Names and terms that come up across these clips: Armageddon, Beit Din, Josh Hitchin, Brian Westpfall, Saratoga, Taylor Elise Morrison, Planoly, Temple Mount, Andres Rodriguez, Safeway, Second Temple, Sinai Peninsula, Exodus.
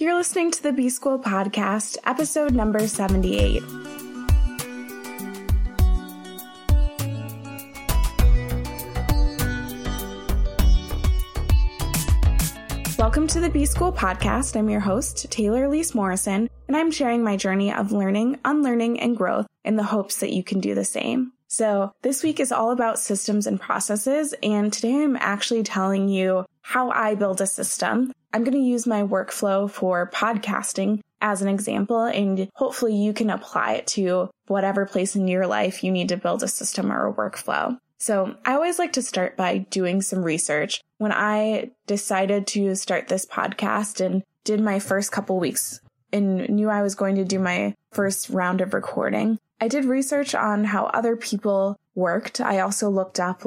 You're listening to the B School Podcast, episode number 78. Welcome to the B School Podcast. I'm your host, Taylor Elise Morrison, and I'm sharing my journey of learning, unlearning, and growth in the hopes that you can do the same. So this week is all about systems and processes, and today I'm actually telling you how I build a system. I'm going to use my workflow for podcasting as an example, and hopefully you can apply it to whatever place in your life you need to build a system or a workflow. So I always like to start by doing some research. When I decided to start this podcast and did my first couple weeks and knew I was going to do my first round of recording, I did research on how other people worked. I also looked up,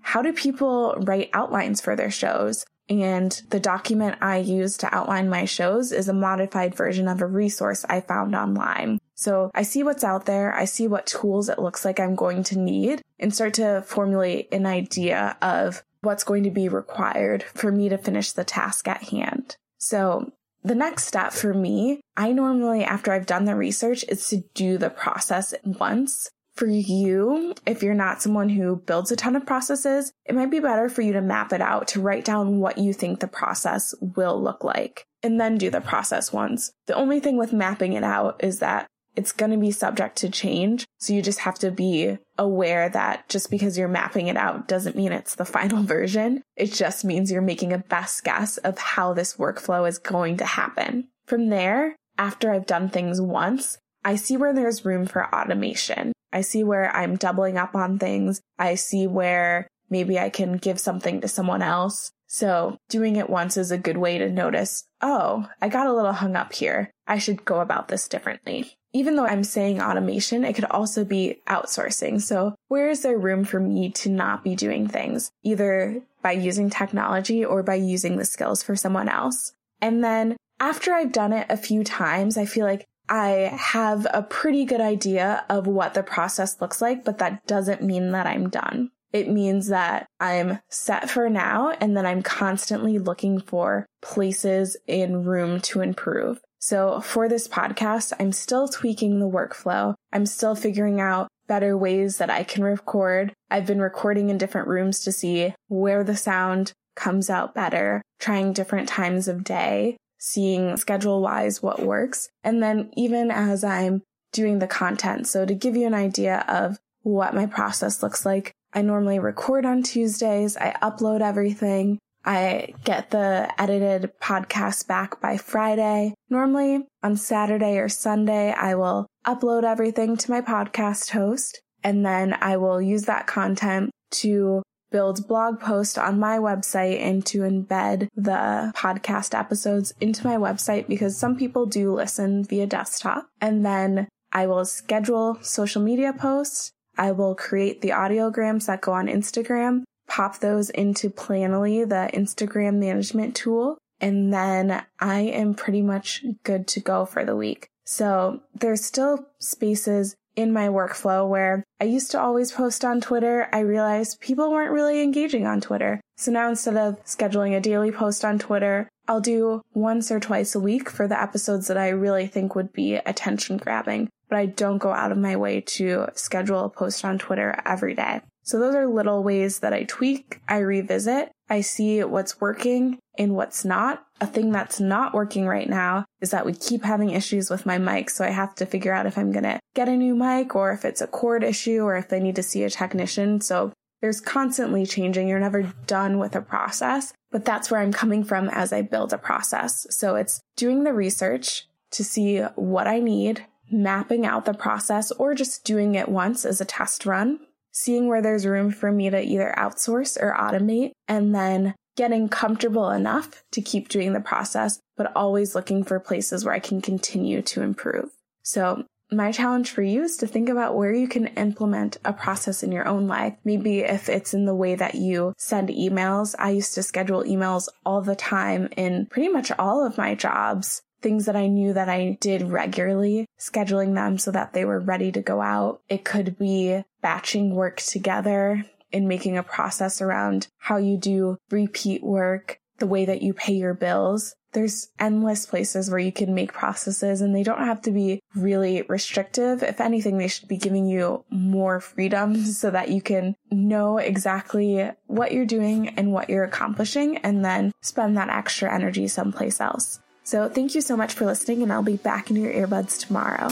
how do people write outlines for their shows? And the document I use to outline my shows is a modified version of a resource I found online. So I see what's out there. I see what tools it looks like I'm going to need and start to formulate an idea of what's going to be required for me to finish the task at hand. So the next step for me, I normally, after I've done the research, is to do the process once. For you, if you're not someone who builds a ton of processes, it might be better for you to map it out, to write down what you think the process will look like, and then do the process once. The only thing with mapping it out is that it's going to be subject to change, so you just have to be aware that just because you're mapping it out doesn't mean it's the final version. It just means you're making a best guess of how this workflow is going to happen. From there, after I've done things once, I see where there's room for automation. I see where I'm doubling up on things. I see where maybe I can give something to someone else. So doing it once is a good way to notice, oh, I got a little hung up here. I should go about this differently. Even though I'm saying automation, it could also be outsourcing. So where is there room for me to not be doing things, either by using technology or by using the skills for someone else? And then after I've done it a few times, I feel like I have a pretty good idea of what the process looks like, but that doesn't mean that I'm done. It means that I'm set for now, and then I'm constantly looking for places and room to improve. So for this podcast, I'm still tweaking the workflow. I'm still figuring out better ways that I can record. I've been recording in different rooms to see where the sound comes out better, trying different times of day, seeing schedule-wise what works, and then even as I'm doing the content. So to give you an idea of what my process looks like, I normally record on Tuesdays, I upload everything, I get the edited podcast back by Friday. Normally on Saturday or Sunday, I will upload everything to my podcast host, and then I will use that content to build blog posts on my website and to embed the podcast episodes into my website because some people do listen via desktop. And then I will schedule social media posts. I will create the audiograms that go on Instagram, pop those into Planoly, the Instagram management tool, and then I am pretty much good to go for the week. So there's still spaces in my workflow where I used to always post on Twitter. I realized people weren't really engaging on Twitter. So now instead of scheduling a daily post on Twitter, I'll do once or twice a week for the episodes that I really think would be attention grabbing, but I don't go out of my way to schedule a post on Twitter every day. So those are little ways that I tweak, I revisit, I see what's working and what's not. A thing that's not working right now is that we keep having issues with my mic, so I have to figure out if I'm going to get a new mic or if it's a cord issue or if I need to see a technician. So there's constantly changing. You're never done with a process, but that's where I'm coming from as I build a process. So it's doing the research to see what I need, mapping out the process, or just doing it once as a test run, seeing where there's room for me to either outsource or automate, and then getting comfortable enough to keep doing the process, but always looking for places where I can continue to improve. So my challenge for you is to think about where you can implement a process in your own life. Maybe if it's in the way that you send emails. I used to schedule emails all the time in pretty much all of my jobs. Things that I knew that I did regularly, scheduling them so that they were ready to go out. It could be batching work together and making a process around how you do repeat work. the way that you pay your bills. There's endless places where you can make processes, and they don't have to be really restrictive. If anything, they should be giving you more freedom so that you can know exactly what you're doing and what you're accomplishing, and then spend that extra energy someplace else. So thank you so much for listening, and I'll be back in your earbuds tomorrow.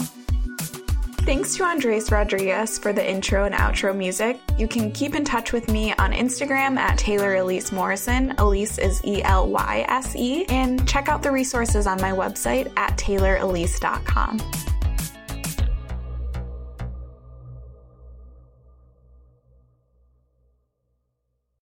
Thanks to Andres Rodriguez for the intro and outro music. You can keep in touch with me on Instagram at Taylor Elise Morrison. Elise is ELYSE. And check out the resources on my website at taylorelise.com.